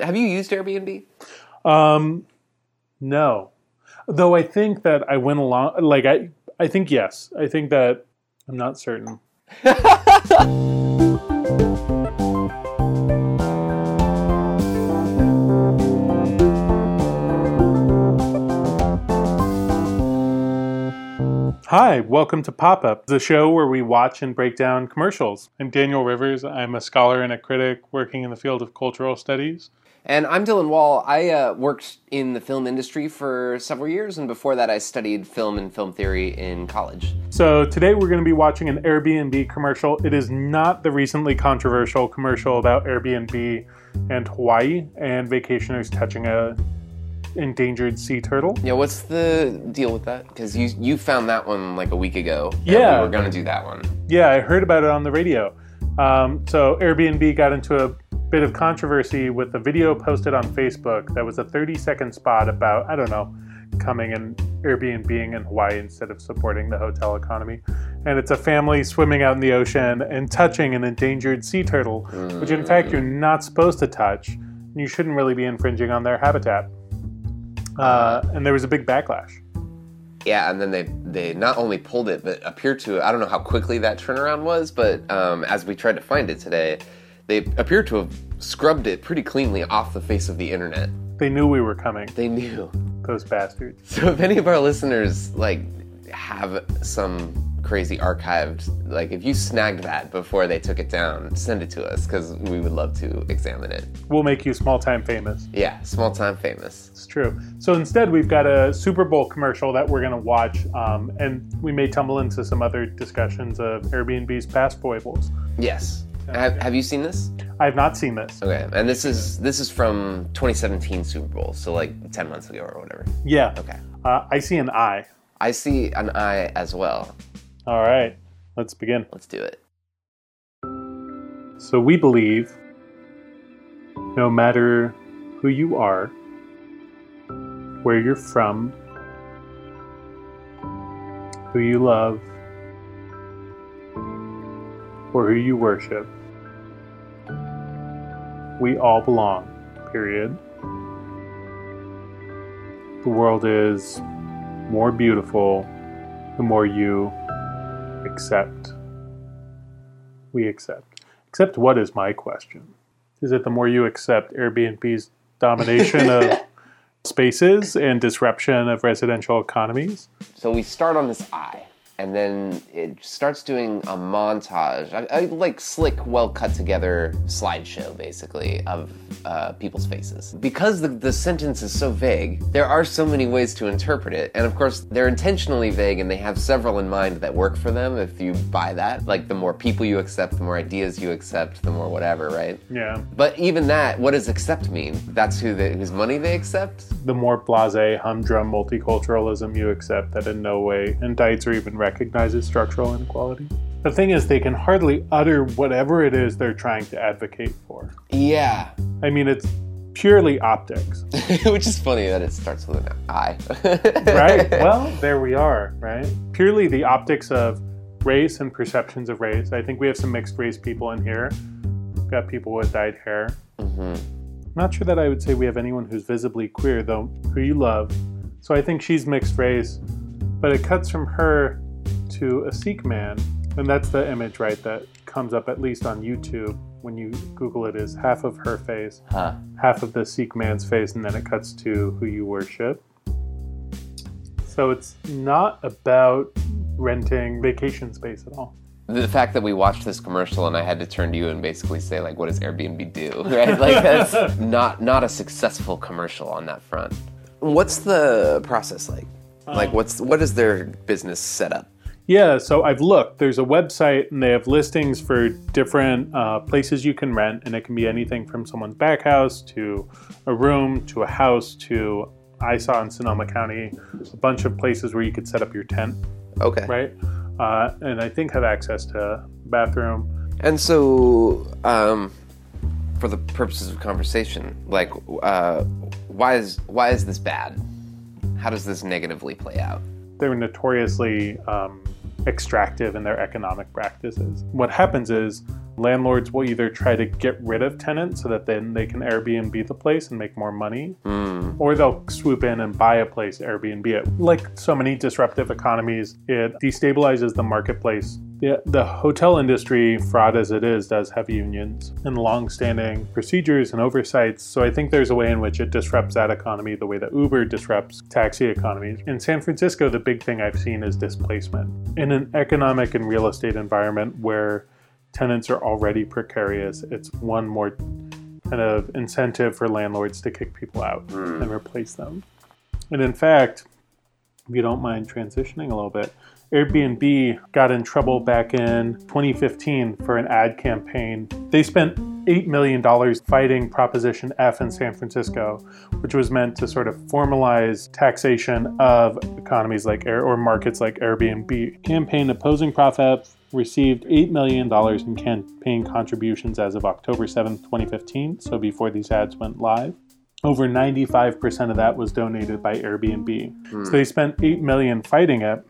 Have you used Airbnb? No. Though I think that I went along, like, I think yes. I think that I'm not certain. Hi, welcome to Pop Up, the show where we watch and break down commercials. I'm Daniel Rivers. I'm a scholar and a critic working in the field of cultural studies. And I'm Dylan Wall. I worked in the film industry for several years, and before that I studied film and film theory in college. So today we're going to be watching an Airbnb commercial. It is not the recently controversial commercial about Airbnb and Hawaii and vacationers touching a endangered sea turtle. Yeah, what's the deal with that? Because you found that one like a week ago. Yeah. We were going to do that one. Yeah, I heard about it on the radio. So Airbnb got into a bit of controversy with a video posted on Facebook that was a 30-second spot about, I don't know, coming and Airbnb-ing in Hawaii instead of supporting the hotel economy. And it's a family swimming out in the ocean and touching an endangered sea turtle, which in fact you're not supposed to touch. You shouldn't really be infringing on their habitat. And there was a big backlash. Yeah, and then they not only pulled it, but appeared to, I don't know how quickly that turnaround was, but as we tried to find it today, they appeared to have scrubbed it pretty cleanly off the face of the internet. They knew we were coming. They knew. Those bastards. So if any of our listeners, like, have some crazy archived, like, if you snagged that before they took it down, send it to us, because we would love to examine it. We'll make you small-time famous. Yeah, small-time famous. It's true. So instead, we've got a Super Bowl commercial that we're going to watch, and we may tumble into some other discussions of Airbnb's past foibles. Yes. Have you seen this? I have not seen this. Okay, and this is from 2017 Super Bowl, so like 10 months ago or whatever. Yeah. Okay. I see an eye. I see an eye as well. All right, let's begin. Let's do it. So we believe, no matter who you are, where you're from, who you love, or who you worship, we all belong, period. The world is more beautiful the more you accept. We accept. Accept what is my question? Is it the more you accept Airbnb's domination of spaces and disruption of residential economies? So we start on this eye, and then it starts doing a montage, I like slick, well-cut-together slideshow, basically, of people's faces. Because the sentence is so vague, there are so many ways to interpret it, and of course, they're intentionally vague, and they have several in mind that work for them, if you buy that. Like, the more people you accept, the more ideas you accept, the more whatever, right? Yeah. But even that, what does accept mean? That's whose money they accept? The more blasé, humdrum multiculturalism you accept that in no way indicts or even recognizes structural inequality. The thing is, they can hardly utter whatever it is they're trying to advocate for. Yeah. I mean, it's purely optics. Which is funny that it starts with an I. Right? Well, there we are, right? Purely the optics of race and perceptions of race. I think we have some mixed race people in here. We've got people with dyed hair. Mm-hmm. Not sure that I would say we have anyone who's visibly queer, though, who you love. So I think she's mixed race, but it cuts from her to a Sikh man, and that's the image, right, that comes up at least on YouTube when you Google it, is half of her face, half of the Sikh man's face, and then it cuts to who you worship. So it's not about renting vacation space at all. The fact that we watched this commercial and I had to turn to you and basically say, like, what does Airbnb do, right? Like, that's not a successful commercial on that front. What's the process like? Like, what is their business setup? Yeah, so I've looked. There's a website, and they have listings for different places you can rent, and it can be anything from someone's back house to a room to a house to, I saw in Sonoma County, a bunch of places where you could set up your tent. Okay. Right? And I think have access to bathroom. And so, for the purposes of conversation, like, why is this bad? How does this negatively play out? They're notoriously extractive in their economic practices. What happens is landlords will either try to get rid of tenants so that then they can Airbnb the place and make more money, or they'll swoop in and buy a place, Airbnb it. Like so many disruptive economies, it destabilizes the marketplace. The hotel industry, fraught as it is, does have unions and long-standing procedures and oversights. So I think there's a way in which it disrupts that economy the way that Uber disrupts taxi economies. In San Francisco, the big thing I've seen is displacement. In an economic and real estate environment where tenants are already precarious, it's one more kind of incentive for landlords to kick people out and replace them. And in fact, if you don't mind transitioning a little bit, Airbnb got in trouble back in 2015 for an ad campaign. They spent $8 million fighting Proposition F in San Francisco, which was meant to sort of formalize taxation of economies like markets like Airbnb. Campaign opposing Prop F received $8 million in campaign contributions as of October 7th, 2015, so before these ads went live. Over 95% of that was donated by Airbnb. So they spent $8 million fighting it.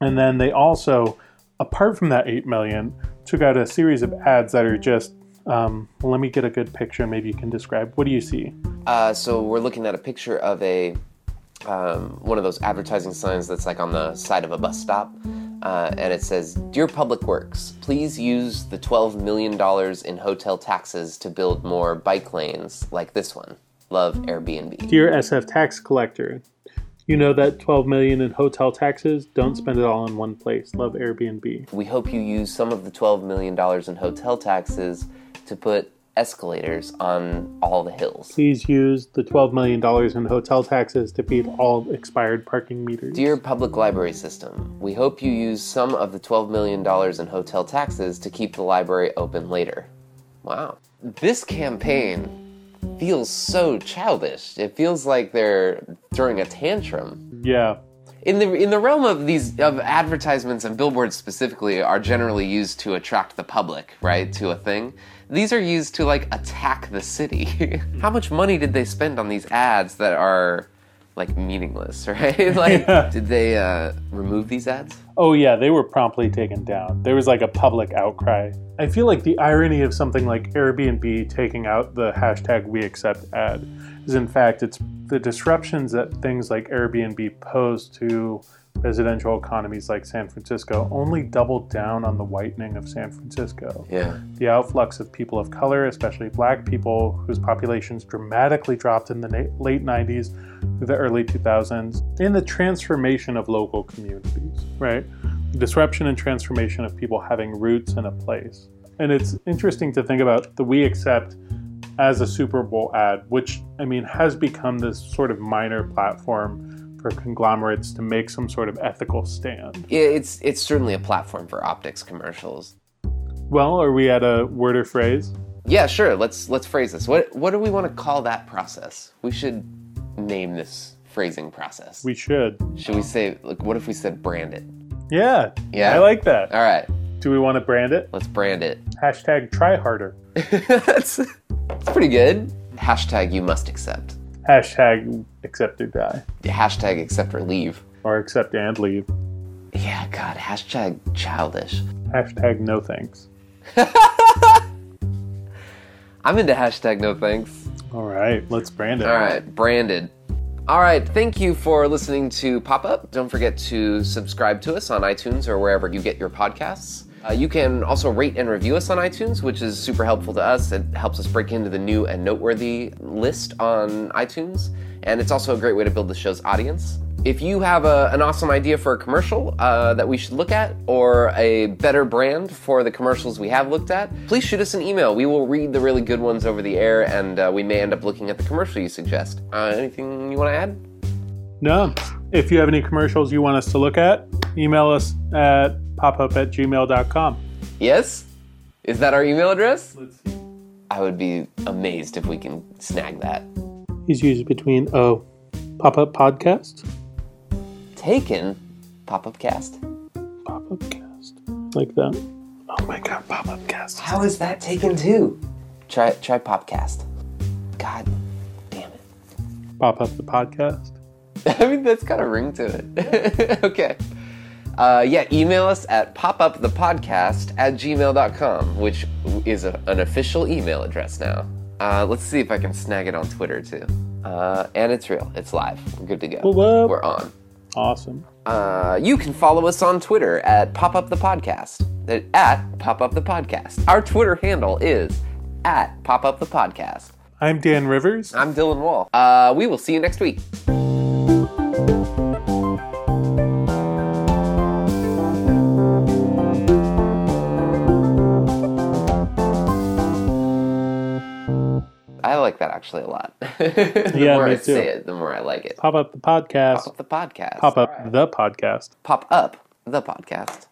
And then they also, apart from that $8 million, took out a series of ads that are just, let me get a good picture. Maybe you can describe. What do you see? So we're looking at a picture of a one of those advertising signs that's like on the side of a bus stop. And it says, "Dear Public Works, please use the $12 million in hotel taxes to build more bike lanes like this one. Love, Airbnb." Dear SF Tax Collector, you know that $12 million in hotel taxes? Don't spend it all in one place. Love, Airbnb. We hope you use some of the $12 million in hotel taxes to put escalators on all the hills. Please use the $12 million in hotel taxes to feed all expired parking meters. Dear Public Library System, we hope you use some of the $12 million in hotel taxes to keep the library open later. Wow. This campaign feels so childish. It feels like they're throwing a tantrum. Yeah. In the realm of these advertisements, and billboards specifically are generally used to attract the public, right, to a thing. These are used to like attack the city. How much money did they spend on these ads that are like meaningless, right? Like, yeah. Did they remove these ads? Oh yeah, they were promptly taken down. There was like a public outcry. I feel like the irony of something like Airbnb taking out the #WeAcceptAd is in fact, it's the disruptions that things like Airbnb pose to residential economies like San Francisco only doubled down on the whitening of San Francisco. Yeah. The outflux of people of color, especially black people, whose populations dramatically dropped in the late 90s through the early 2000s, and the transformation of local communities, right? The disruption and transformation of people having roots in a place. And it's interesting to think about the We Accept as a Super Bowl ad, which, I mean, has become this sort of minor platform for conglomerates to make some sort of ethical stand. Yeah, it's certainly a platform for optics commercials. Well, are we at a word or phrase? Yeah, sure. Let's phrase this. What do we want to call that process? We should name this phrasing process. We should. Should we say, like, what if we said brand it? Yeah. I like that. All right. Do we want to brand it? Let's brand it. #tryharder. That's pretty good. #YouMustAccept. #accept or die. #accept or leave. Or accept and leave. Yeah, God. #childish. #no thanks. I'm into #no thanks. All right, let's brand it. All right, branded. All right, thank you for listening to Pop Up. Don't forget to subscribe to us on iTunes or wherever you get your podcasts. You can also rate and review us on iTunes, which is super helpful to us. It helps us break into the new and noteworthy list on iTunes. And it's also a great way to build the show's audience. If you have an awesome idea for a commercial that we should look at, or a better brand for the commercials we have looked at, please shoot us an email. We will read the really good ones over the air, and we may end up looking at the commercial you suggest. Anything you want to add? No. If you have any commercials you want us to look at, email us at popup@gmail.com. Yes? Is that our email address? Let's see. I would be amazed if we can snag that. He's used between pop-up podcast. Taken. Pop-up cast. Pop-up cast. Like that. Oh my God, pop-up cast. How is that taken too? Try popcast. God damn it. Pop up the podcast. I mean, that's got a ring to it. Okay. email us at popupthepodcast@gmail.com, which is an official email address now. Let's see if I can snag it on Twitter, too. And it's real. It's live. We're good to go. Hello. We're on. Awesome. You can follow us on Twitter at Pop Up the Podcast. At Pop Up the Podcast. Our Twitter handle is at Pop Up the Podcast. I'm Dan Rivers. I'm Dylan Wall. We will see you next week. I like that actually a lot. The more I say it, the more I like it. Pop up the podcast. Pop up the podcast. Pop up the podcast. Pop up the podcast.